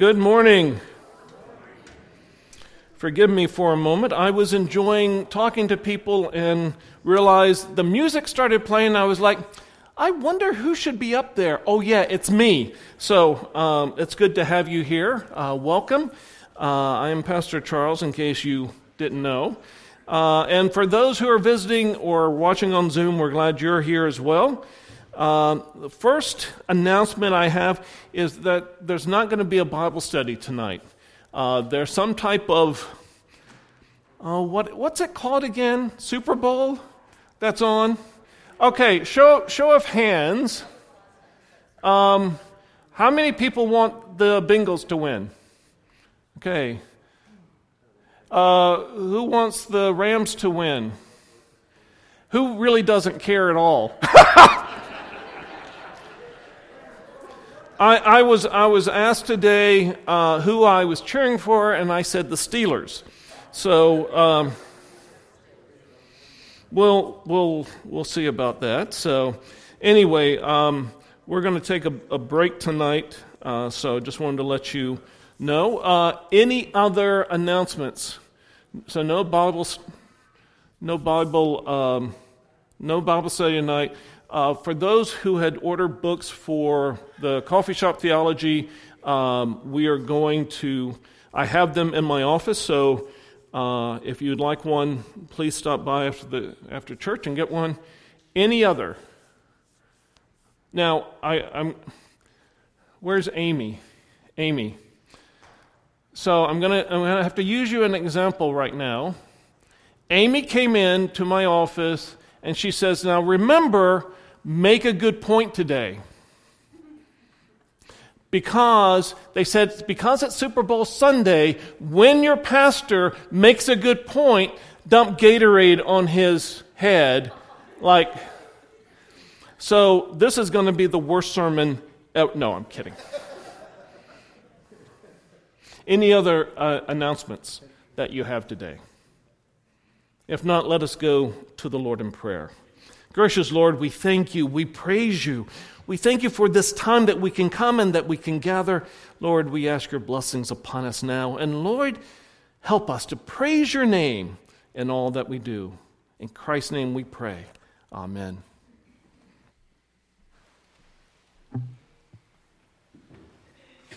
Good morning. Forgive me for a moment. I was enjoying talking to people and realized the music started playing. I was like, I wonder who should be up there. Oh, yeah, it's me. So it's good to have you here. Welcome. I am Pastor Charles, in case you didn't know. And for those who are visiting or watching on Zoom, we're glad you're here as well. The first announcement I have is that there's not going to be a Bible study tonight. There's some type of, what's it called again? Super Bowl? That's on? Okay, show of hands. How many people want the Bengals to win? Okay. Who wants the Rams to win? Who really doesn't care at all? I was asked today who I was cheering for, and I said the Steelers. So we'll see about that. So anyway, we're going to take a break tonight. So just wanted to let you know. Any other announcements? So no Bible study tonight. For those who had ordered books for the Coffee Shop Theology, we are going to, I have them in my office, so if you'd like one, please stop by after church and get one. Any other? Now, where's Amy? Amy. So I'm gonna have to use you an example right now. Amy came in to my office and she says, now remember, make a good point today. Because they said, because it's Super Bowl Sunday, when your pastor makes a good point, dump Gatorade on his head. Like, so this is going to be the worst sermon ever. No, I'm kidding. Any other announcements that you have today? If not, let us go to the Lord in prayer. Gracious Lord, we thank you. We praise you. We thank you for this time that we can come and that we can gather. Lord, we ask your blessings upon us now. And Lord, help us to praise your name in all that we do. In Christ's name we pray. Amen. All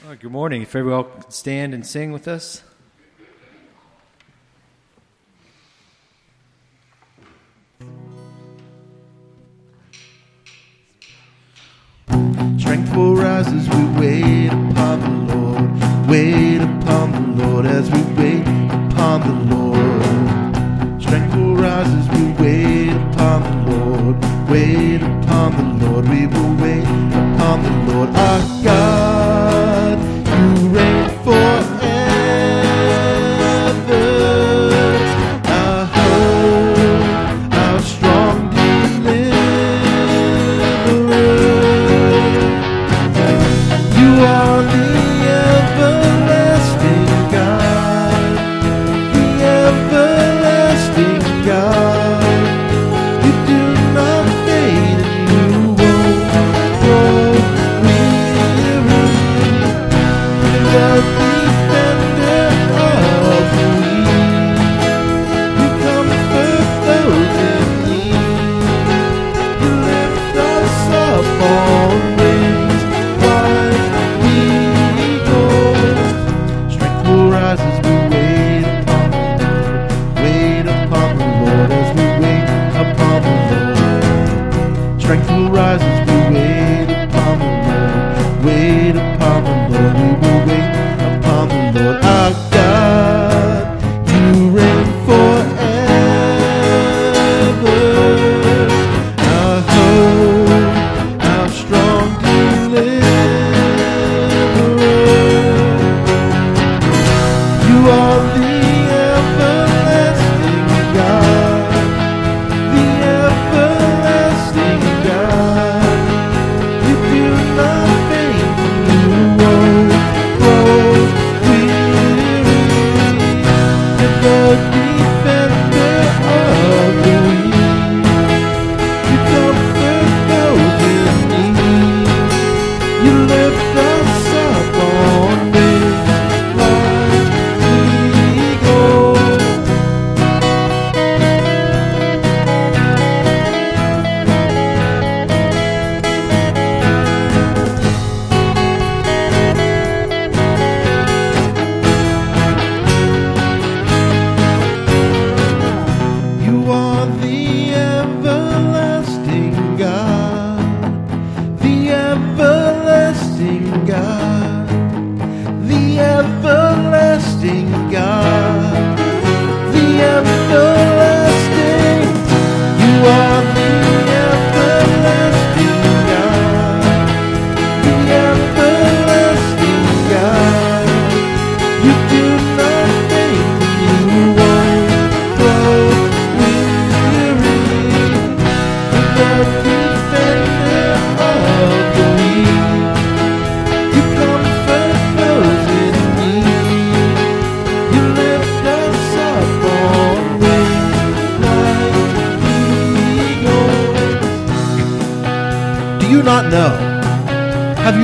right, good morning. If everyone can stand and sing with us. Strength will rise as we wait upon the Lord. Wait upon the Lord as we wait upon the Lord. Strength will rise as we wait upon the Lord. Wait upon the Lord. We will wait upon the Lord. Our God, you reign forever. God, you do not fail. you not know? Have you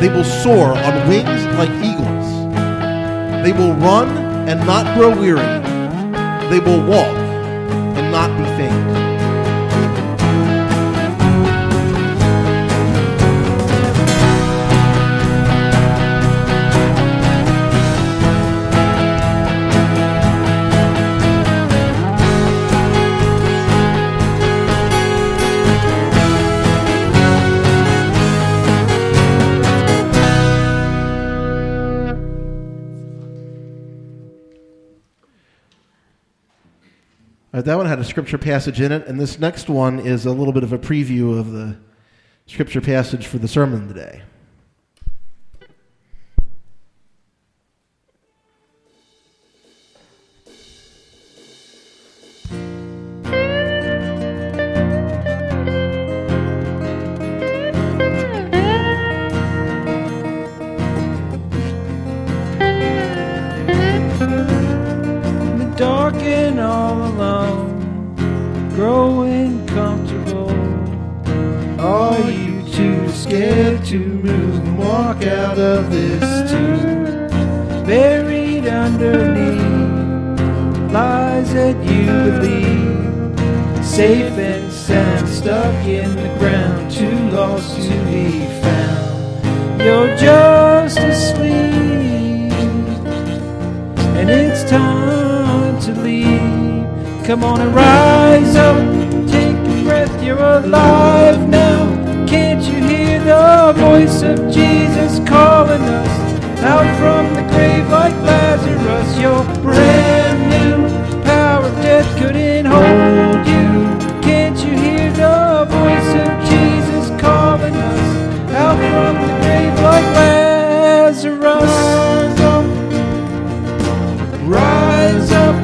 They will soar on wings like eagles. They will run and not grow weary. They will walk and not be faint. That one had a scripture passage in it, and this next one is a little bit of a preview of the scripture passage for the sermon today. Dark and all alone, growing comfortable. Are you too scared to move and walk out of this tomb? Buried underneath lies that you believe, safe and sound, stuck in the ground, too lost to be found. You're just asleep, and it's time to leave. Come on and rise up, take a breath, you're alive now. Can't you hear the voice of Jesus calling us out from the grave like Lazarus? You're brand new, power of death couldn't hold you. Can't you hear the voice of Jesus calling us out from the grave like Lazarus? Rise up,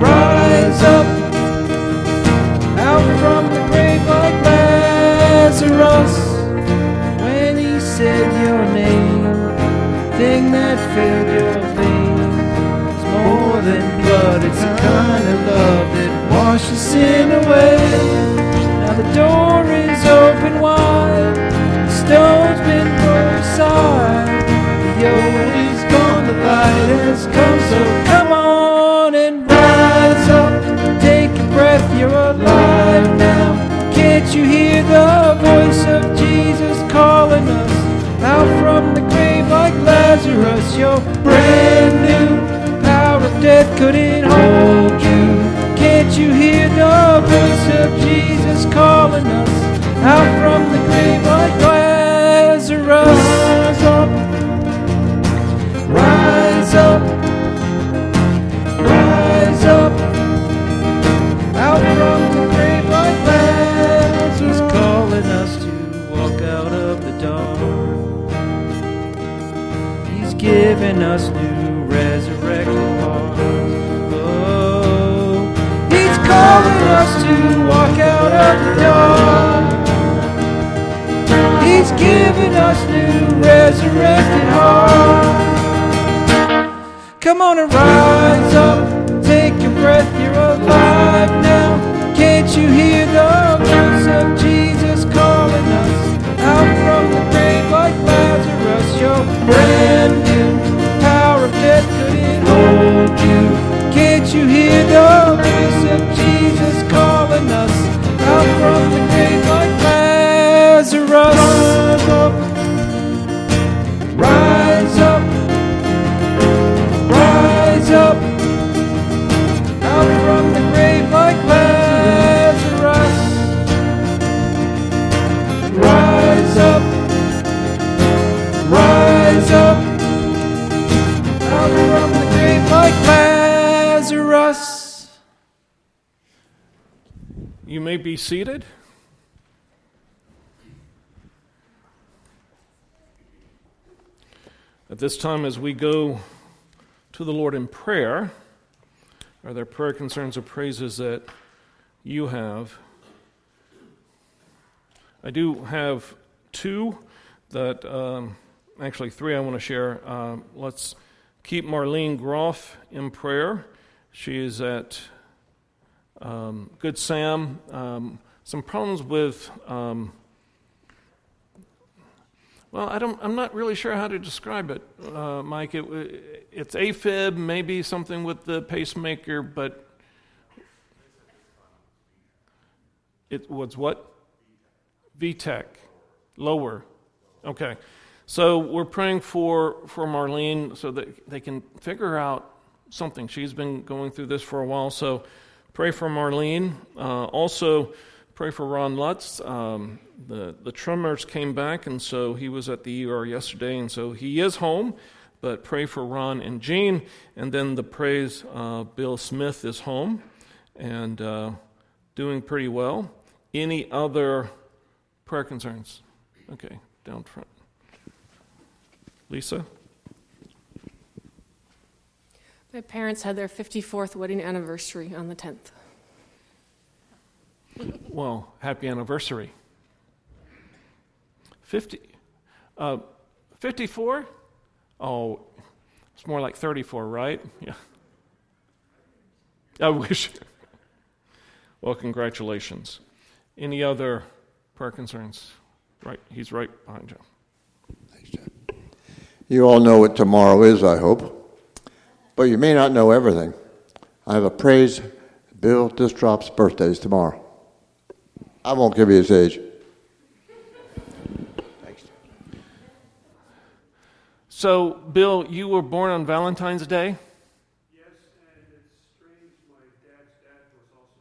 rise up, out from the grave like Lazarus. When he said your name, thing that filled your veins, it's more than blood, it's the kind of love that washes sin away. Now the door is open wide, the stone's been thrown aside, the old is gone, the light has come, so come on. You're alive now. Can't you hear the voice of Jesus calling us out from the grave like Lazarus? You're brand new, power of death couldn't hold you. Can't you hear the voice of Jesus calling us out from the grave like Lazarus? Rise up, rise up, rise up. Out from the grave like Lazarus, calling us to walk out of the dark. He's giving us new resurrected hearts. Oh, he's calling us to walk out of the dark. He's giving us new resurrected hearts. Come on and rise up, take your breath, you're alive now. Can't you hear the voice of Jesus calling us out from the grave like Lazarus? You're brand new, power of death couldn't hold you. Can't you hear the voice of Jesus calling us out from the grave like Lazarus? Rise up, rise up, rise up. From the grave like Lazarus, rise up, rise up. Out from the grave like Lazarus. You may be seated. At this time, as we go to the Lord in prayer, are there prayer concerns or praises that you have? I do have two that, actually three I want to share. Let's keep Marlene Groff in prayer. She is at Good Sam. Some problems with, I'm not really sure how to describe it, Mike. It's AFib, maybe something with the pacemaker, but it was what? VTEC, lower. Okay. So we're praying for Marlene so that they can figure out something. She's been going through this for a while, so pray for Marlene. Also, pray for Ron Lutz. The tremors came back, and so he was at the ER yesterday, and so he is home, but pray for Ron and Jean. And then the praise, Bill Smith is home and doing pretty well. Any other prayer concerns? Okay, down front. Lisa? My parents had their 54th wedding anniversary on the 10th. Well, happy anniversary. 54? Oh, it's more like 34, right? Yeah. I wish. Well, congratulations. Any other prayer concerns? Right, he's right behind you. Thanks, John. You all know what tomorrow is, I hope, but you may not know everything. I have a praise. Bill Distrop's birthday is tomorrow. I won't give you his age. Thanks. So, Bill, you were born on Valentine's Day? Yes, and it's strange. My dad's dad was also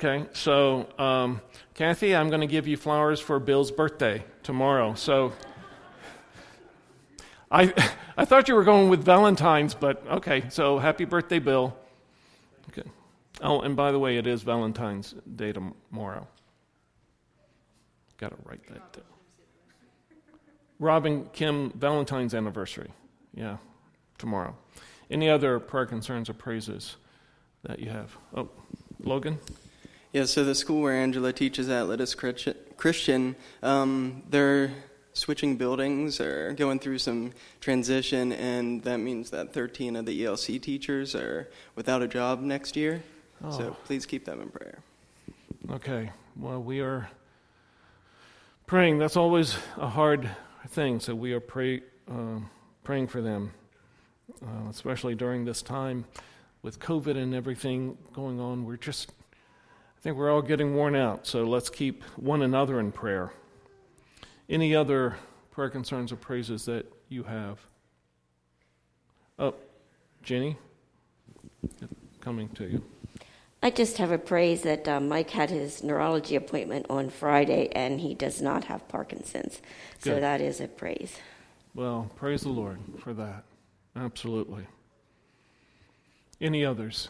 the same day. Okay, so, Kathy, I'm going to give you flowers for Bill's birthday tomorrow. So, I thought you were going with Valentine's, but okay, so happy birthday, Bill. Okay. Oh, and by the way, it is Valentine's Day tomorrow. Got to write that down. Rob and Kim, Valentine's anniversary. Yeah, tomorrow. Any other prayer concerns or praises that you have? Oh, Logan? Yeah, so the school where Angela teaches at Lettus Christian, they're switching buildings or going through some transition, and that means that 13 of the ELC teachers are without a job next year. Oh. So please keep them in prayer. Okay. Well, we are praying. That's always a hard thing. So we are praying for them, especially during this time with COVID and everything going on. I think we're all getting worn out. So let's keep one another in prayer. Any other prayer concerns or praises that you have? Oh, Jenny, coming to you. I just have a praise that Mike had his neurology appointment on Friday, and he does not have Parkinson's. Good. So that is a praise. Well, praise the Lord for that. Absolutely. Any others?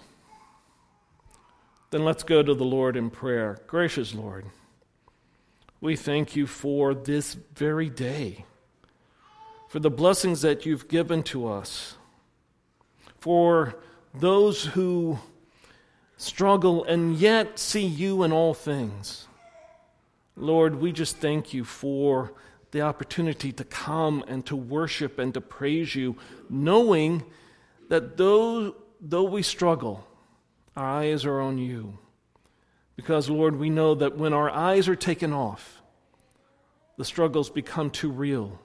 Then let's go to the Lord in prayer. Gracious Lord, we thank you for this very day, for the blessings that you've given to us, for those who struggle and yet see you in all things. Lord, we just thank you for the opportunity to come and to worship and to praise you, knowing that though we struggle, our eyes are on you. Because, Lord, we know that when our eyes are taken off, the struggles become too real.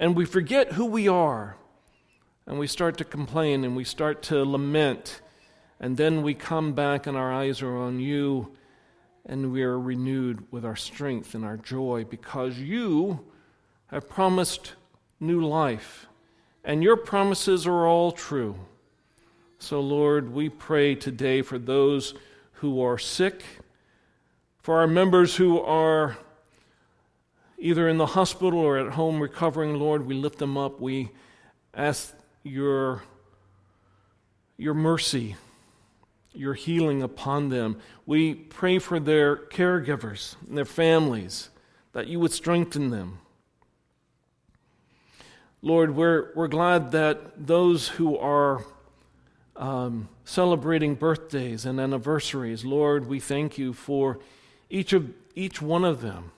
And we forget who we are, and we start to complain, and we start to lament, and then we come back and our eyes are on you, and we are renewed with our strength and our joy, because you have promised new life, and your promises are all true. So, Lord, we pray today for those who are sick, for our members who are either in the hospital or at home recovering. Lord, we lift them up. We ask your mercy, your healing upon them. We pray for their caregivers and their families, that you would strengthen them. Lord, we're glad that those who are celebrating birthdays and anniversaries, Lord, we thank you for each one of them.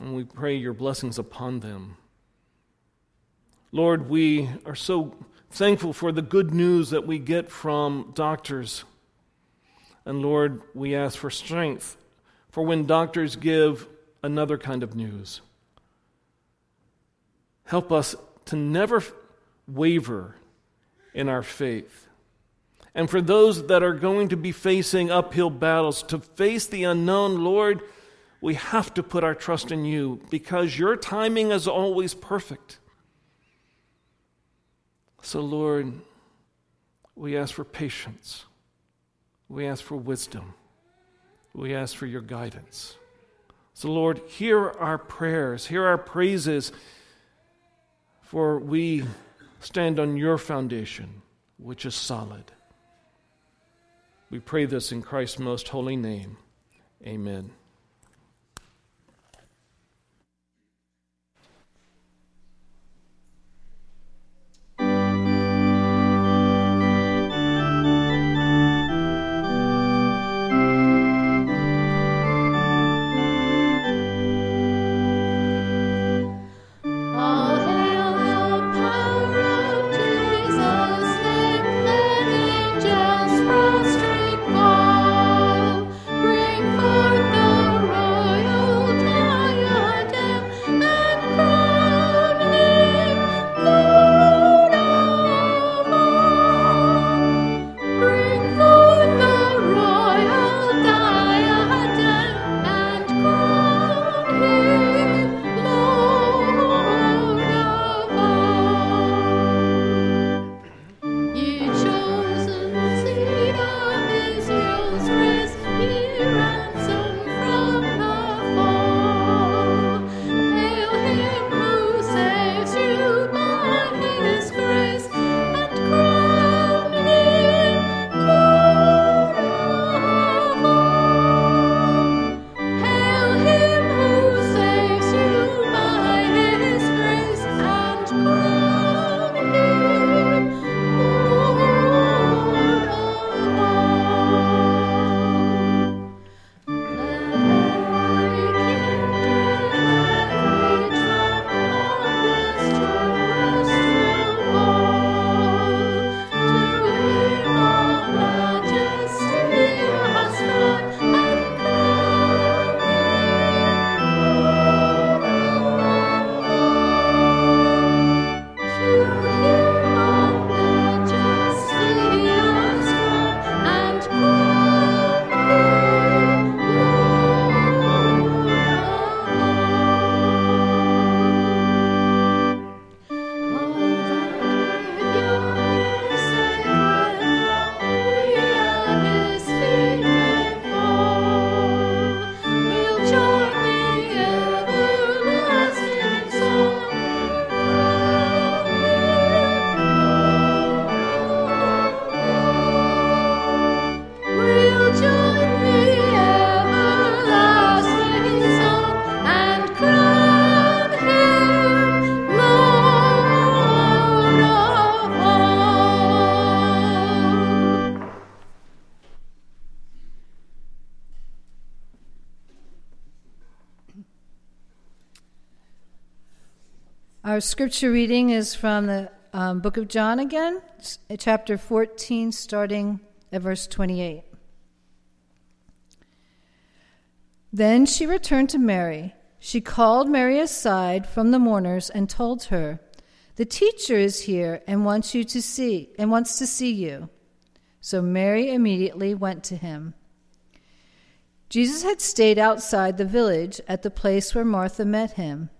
And we pray your blessings upon them. Lord, we are so thankful for the good news that we get from doctors. And Lord, we ask for strength for when doctors give another kind of news. Help us to never waver in our faith. And for those that are going to be facing uphill battles, to face the unknown, Lord, we have to put our trust in you because your timing is always perfect. So, Lord, we ask for patience. We ask for wisdom. We ask for your guidance. So, Lord, hear our prayers, hear our praises, for we stand on your foundation, which is solid. We pray this in Christ's most holy name. Amen. Our scripture reading is from the book of John again, chapter 14, starting at verse 28. Then she returned to Mary. She called Mary aside from the mourners and told her, "The teacher is here and wants to see you." So Mary immediately went to him. Jesus had stayed outside the village at the place where Martha met him.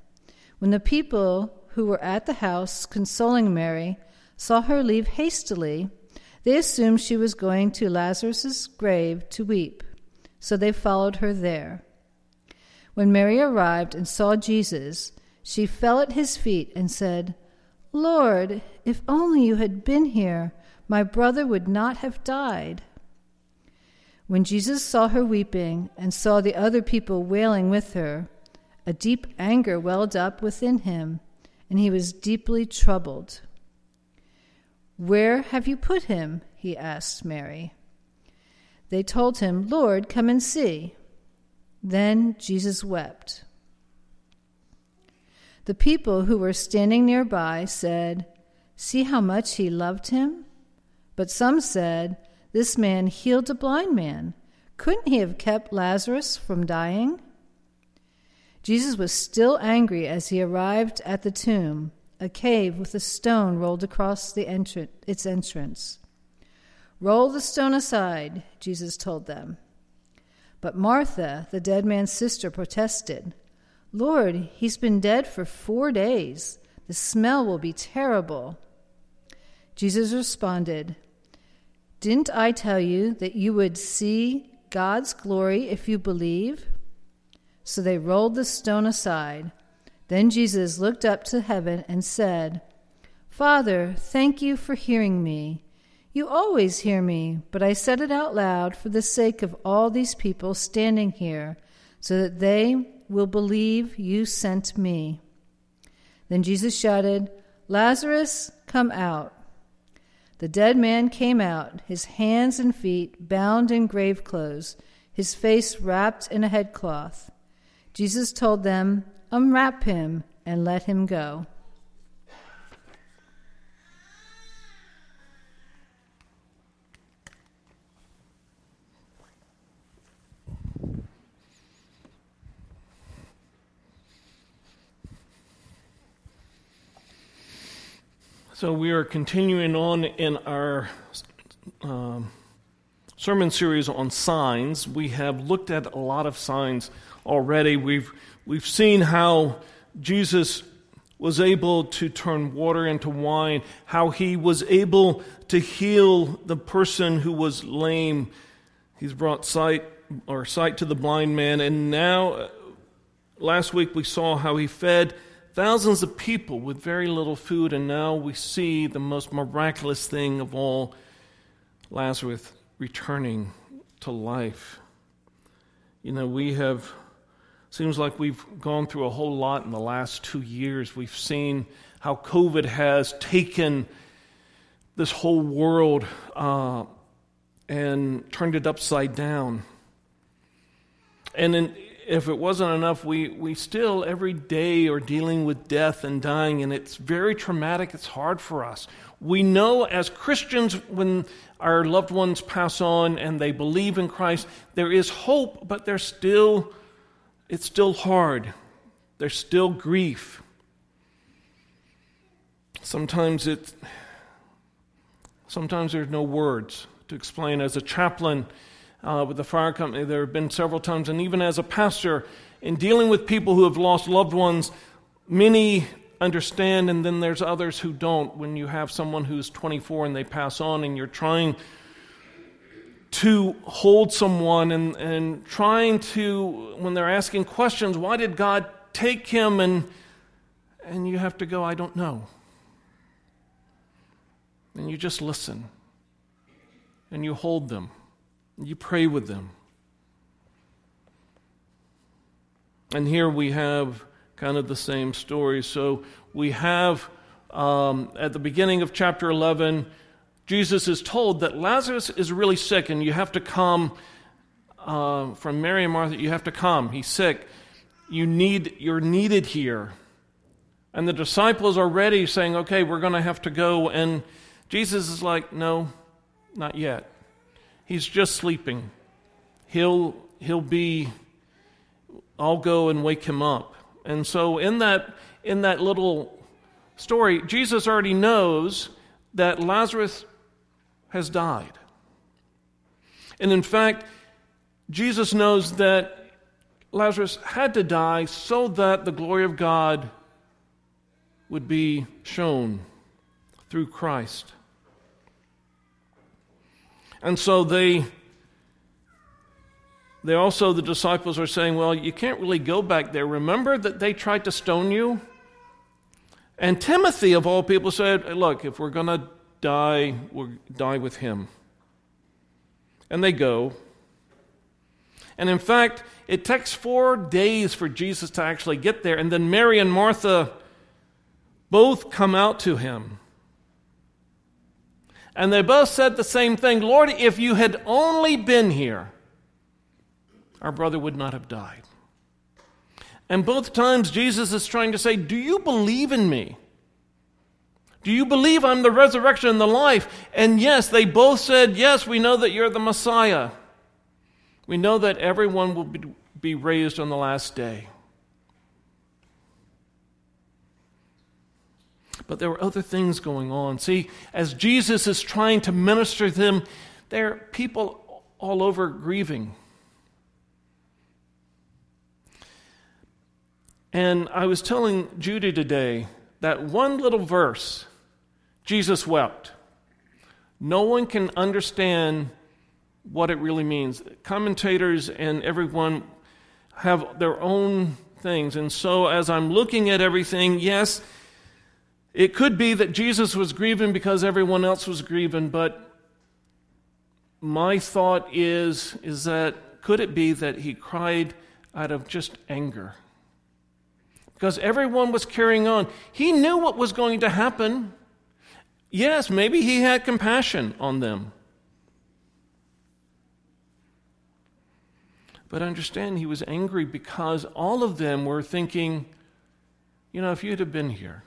When the people who were at the house consoling Mary saw her leave hastily, they assumed she was going to Lazarus' grave to weep, so they followed her there. When Mary arrived and saw Jesus, she fell at his feet and said, "Lord, if only you had been here, my brother would not have died." When Jesus saw her weeping and saw the other people wailing with her, a deep anger welled up within him, and he was deeply troubled. "Where have you put him?" he asked Mary. They told him, "Lord, come and see." Then Jesus wept. The people who were standing nearby said, "See how much he loved him?" But some said, "This man healed a blind man. Couldn't he have kept Lazarus from dying?" Jesus was still angry as he arrived at the tomb, a cave with a stone rolled across its entrance. "Roll the stone aside," Jesus told them. But Martha, the dead man's sister, protested, "Lord, he's been dead for 4 days. The smell will be terrible." Jesus responded, "Didn't I tell you that you would see God's glory if you believe?" So they rolled the stone aside. Then Jesus looked up to heaven and said, "Father, thank you for hearing me. You always hear me, but I said it out loud for the sake of all these people standing here, so that they will believe you sent me." Then Jesus shouted, "Lazarus, come out." The dead man came out, his hands and feet bound in grave clothes, his face wrapped in a headcloth. Jesus told them, "Unwrap him and let him go." So we are continuing on in our sermon series on signs. We have looked at a lot of signs already. We've seen how Jesus was able to turn water into wine, how he was able to heal the person who was lame. He's brought sight to the blind man, and now last week we saw how he fed thousands of people with very little food, and now we see the most miraculous thing of all, Lazarus returning to life. You know, seems like we've gone through a whole lot in the last 2 years. We've seen how COVID has taken this whole world and turned it upside down. And if it wasn't enough, we still every day are dealing with death and dying, and it's very traumatic. It's hard for us. We know as Christians when our loved ones pass on and they believe in Christ, there is hope, but it's still hard. There's still grief. Sometimes there's no words to explain. As a chaplain, with the fire company, there have been several times, and even as a pastor, in dealing with people who have lost loved ones, many understand, and then there's others who don't. When you have someone who's 24 and they pass on, and you're trying to hold someone and trying to, when they're asking questions, why did God take him? And you have to go, I don't know. And you just listen, and you hold them. You pray with them. And here we have kind of the same story. So we have, at the beginning of chapter 11, Jesus is told that Lazarus is really sick, and you have to come. From Mary and Martha, you have to come. He's sick. You're needed here. And the disciples are already saying, okay, we're going to have to go. And Jesus is like, no, not yet. He's just sleeping. I'll go and wake him up. And so in that little story, Jesus already knows that Lazarus has died. And in fact, Jesus knows that Lazarus had to die so that the glory of God would be shown through Christ. And so they also, the disciples are saying, well, you can't really go back there. Remember that they tried to stone you? And Timothy, of all people, said, look, if we're going to die, we'll die with him. And they go. And in fact, it takes 4 days for Jesus to actually get there. And then Mary and Martha both come out to him. And they both said the same thing, Lord, if you had only been here, our brother would not have died. And both times Jesus is trying to say, do you believe in me? Do you believe I'm the resurrection and the life? And yes, they both said, yes, we know that you're the Messiah. We know that everyone will be raised on the last day. But there were other things going on. See, as Jesus is trying to minister to them, there are people all over grieving. And I was telling Judy today that one little verse, Jesus wept. No one can understand what it really means. Commentators and everyone have their own things. And so as I'm looking at everything, yes, it could be that Jesus was grieving because everyone else was grieving, but my thought is that could it be that he cried out of just anger? Because everyone was carrying on. He knew what was going to happen. Yes, maybe he had compassion on them. But understand, he was angry because all of them were thinking, you know, if you'd have been here,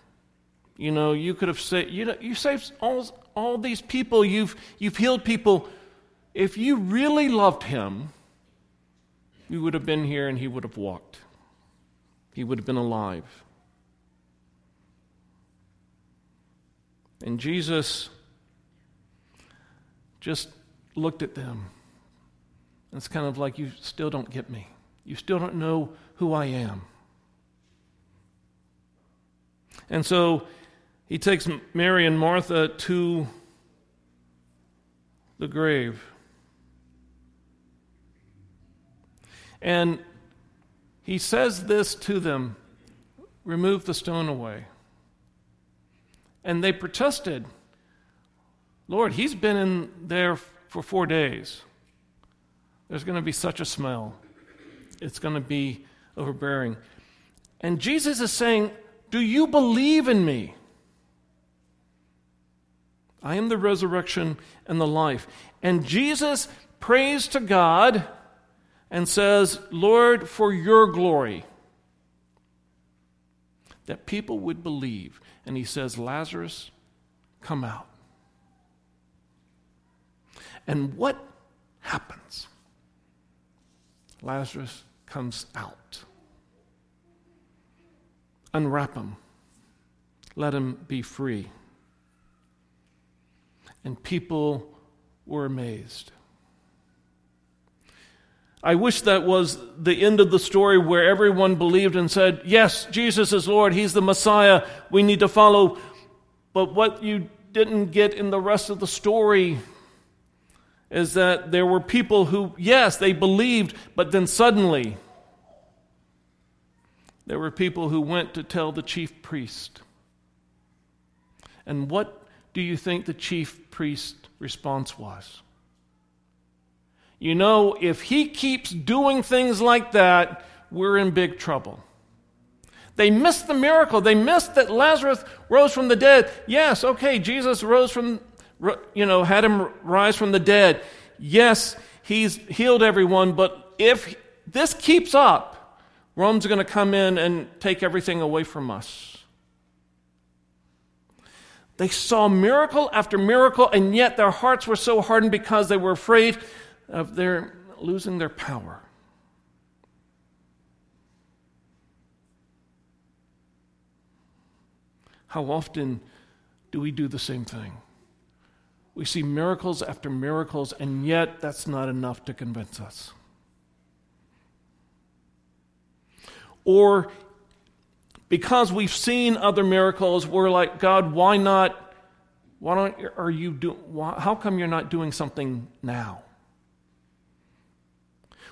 you know, you could have saved, you know, you saved all these people, you've healed people. If you really loved him, you would have been here and he would have walked. He would have been alive. And Jesus just looked at them. It's kind of like, you still don't get me. You still don't know who I am. And so he takes Mary and Martha to the grave. And he says this to them, remove the stone away. And they protested, Lord, he's been in there for 4 days. There's going to be such a smell. It's going to be overbearing. And Jesus is saying, do you believe in me? I am the resurrection and the life. And Jesus prays to God and says, Lord, for your glory, that people would believe. And he says, Lazarus, come out. And what happens? Lazarus comes out. Unwrap him. Let him be free. And people were amazed. I wish that was the end of the story where everyone believed and said, yes, Jesus is Lord. He's the Messiah. We need to follow. But what you didn't get in the rest of the story is that there were people who, yes, they believed, but then suddenly there were people who went to tell the chief priest. And what do you think the chief priest's response was? You know, if he keeps doing things like that, we're in big trouble. They missed the miracle. They missed that Lazarus rose from the dead. Yes, okay, Jesus rose from, you know, had him rise from the dead. Yes, he's healed everyone, but if this keeps up, Rome's going to come in and take everything away from us. They saw miracle after miracle, and yet their hearts were so hardened because they were afraid of their losing their power. How often do we do the same thing? We see miracles after miracles, and yet that's not enough to convince us. Or because we've seen other miracles, we're like, God, why not? Why don't are you do? Why, how come you're not doing something now?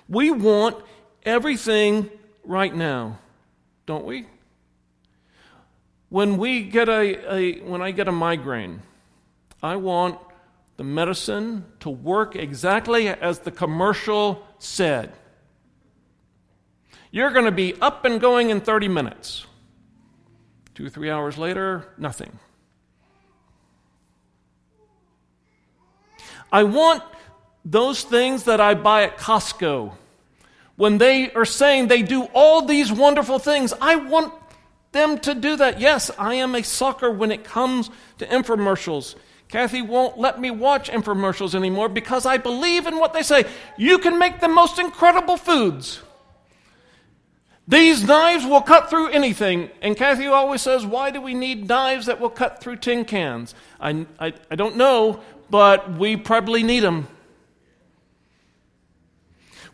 We want everything right now, don't we? When we get when I get a migraine, I want the medicine to work exactly as the commercial said. You're going to be up and going in 30 minutes. 2 or 3 hours later, nothing. I want those things that I buy at Costco. When they are saying they do all these wonderful things, I want them to do that. Yes, I am a sucker when it comes to infomercials. Kathy won't let me watch infomercials anymore because I believe in what they say. You can make the most incredible foods. These knives will cut through anything. And Kathy always says, why do we need knives that will cut through tin cans? I don't know, but we probably need them.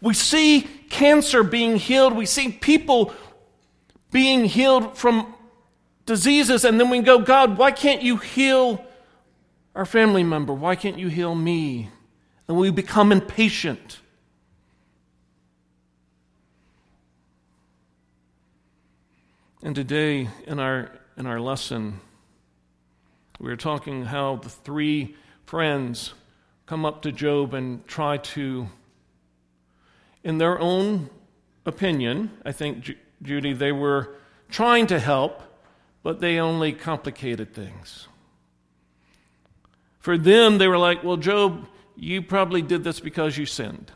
We see cancer being healed. We see people being healed from diseases. And then we go, God, why can't you heal our family member? Why can't you heal me? And we become impatient. And today in our lesson, we are talking how the 3 friends come up to Job and try to, in their own opinion, I think, Judy, they were trying to help, but they only complicated things. For them, they were like, well, Job, you probably did this because you sinned.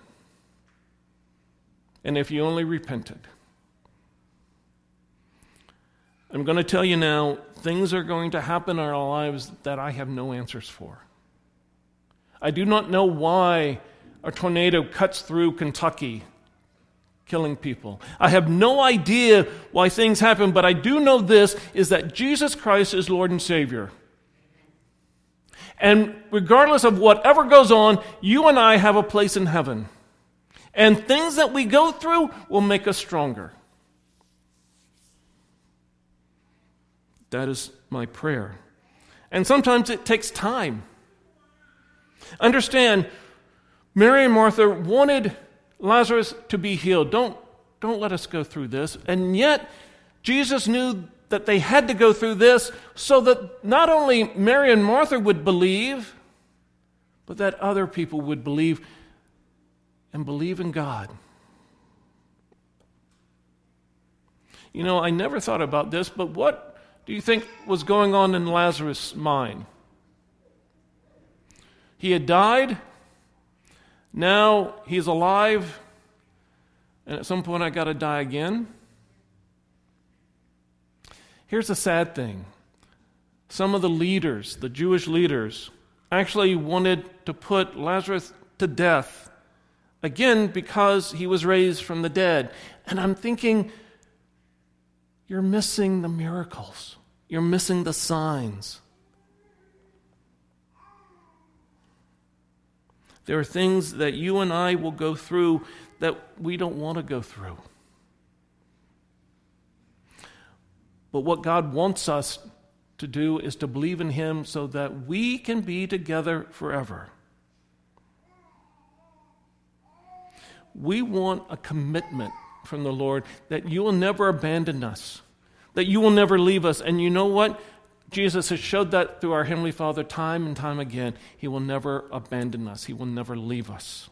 And if you only repented. I'm going to tell you now, things are going to happen in our lives that I have no answers for. I do not know why a tornado cuts through Kentucky, killing people. I have no idea why things happen, but I do know this, is that Jesus Christ is Lord and Savior. And regardless of whatever goes on, you and I have a place in heaven. And things that we go through will make us stronger. That is my prayer. And sometimes it takes time. Understand, Mary and Martha wanted Lazarus to be healed. Don't let us go through this. And yet, Jesus knew that they had to go through this so that not only Mary and Martha would believe, but that other people would believe and believe in God. You know, I never thought about this, but what do you think was going on in Lazarus' mind? He had died, now he's alive, and at some point I got to die again. Here's the sad thing. Some of the leaders, the Jewish leaders, actually wanted to put Lazarus to death, again, because he was raised from the dead. And I'm thinking, you're missing the miracles. You're missing the signs. There are things that you and I will go through that we don't want to go through. But what God wants us to do is to believe in Him so that we can be together forever. We want a commitment from the Lord that you will never abandon us, that you will never leave us. And you know what? Jesus has showed that through our Heavenly Father time and time again. He will never abandon us. He will never leave us.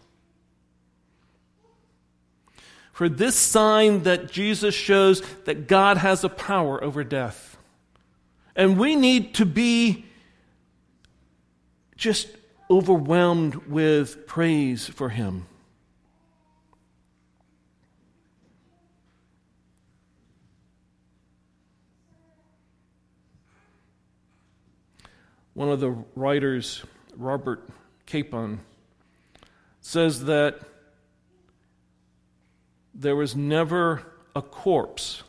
For this sign that Jesus shows that God has a power over death. And we need to be just overwhelmed with praise for Him. One of the writers, Robert Capon, says that there was never a corpse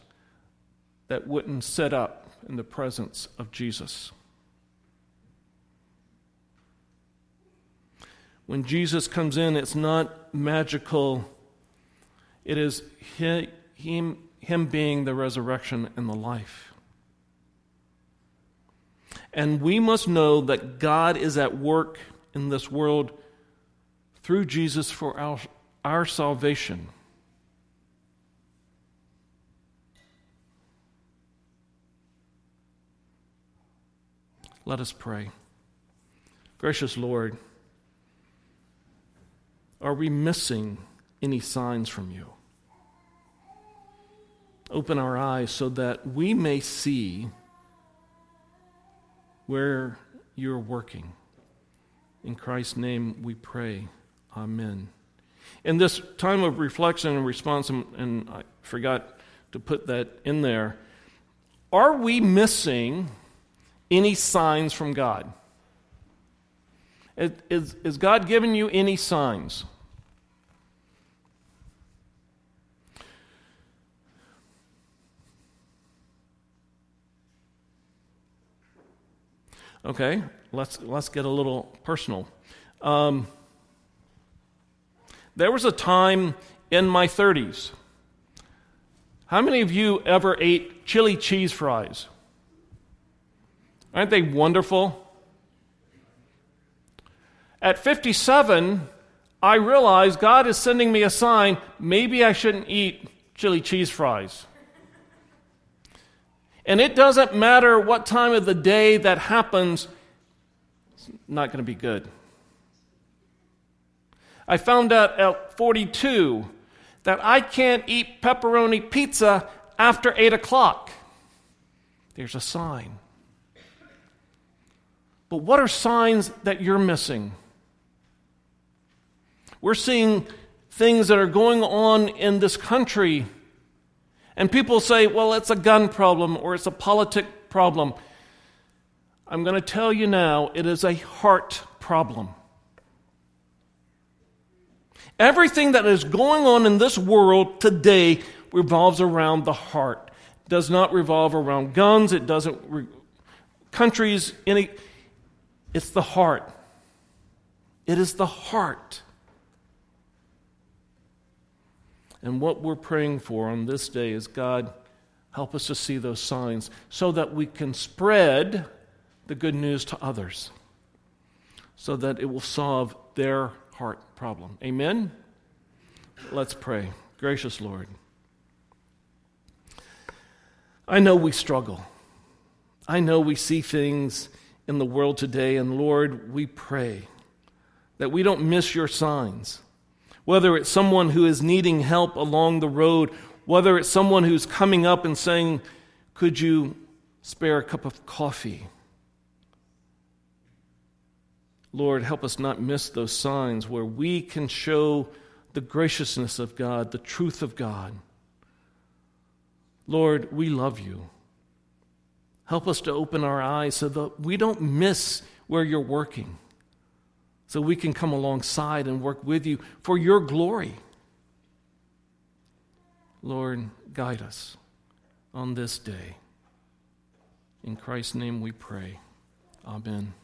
that wouldn't sit up in the presence of Jesus. When Jesus comes in, it's not magical. It is Him being the resurrection and the life. And we must know that God is at work in this world through Jesus for our salvation. Let us pray. Gracious Lord, are we missing any signs from you? Open our eyes so that we may see where you're working. In Christ's name we pray. Amen. In this time of reflection and response, and I forgot to put that in there, are we missing any signs from God? Is God giving you any signs? Okay, let's get a little personal. There was a time in my 30s. How many of you ever ate chili cheese fries? Aren't they wonderful? At 57, I realized God is sending me a sign, maybe I shouldn't eat chili cheese fries. And it doesn't matter what time of the day that happens, it's not going to be good. I found out at 42 that I can't eat pepperoni pizza after 8 o'clock. There's a sign. But what are signs that you're missing? We're seeing things that are going on in this country. And people say, well, it's a gun problem or it's a politic problem. I'm going to tell you now, it is a heart problem. Everything that is going on in this world today revolves around the heart. It does not revolve around guns. It doesn't, countries, any. It's the heart. It is the heart. And what we're praying for on this day is, God, help us to see those signs so that we can spread the good news to others, so that it will solve their heart problem. Amen? Let's pray. Gracious Lord, I know we struggle. I know we see things in the world today, and Lord, we pray that we don't miss your signs. Whether it's someone who is needing help along the road, whether it's someone who's coming up and saying, could you spare a cup of coffee? Lord, help us not miss those signs where we can show the graciousness of God, the truth of God. Lord, we love you. Help us to open our eyes so that we don't miss where you're working, so we can come alongside and work with you for your glory. Lord, guide us on this day. In Christ's name we pray. Amen.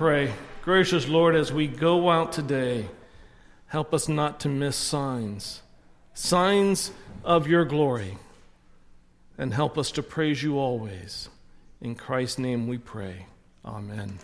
pray. Gracious Lord, as we go out today, help us not to miss signs. Signs of your glory. And help us to praise you always. In Christ's name we pray. Amen.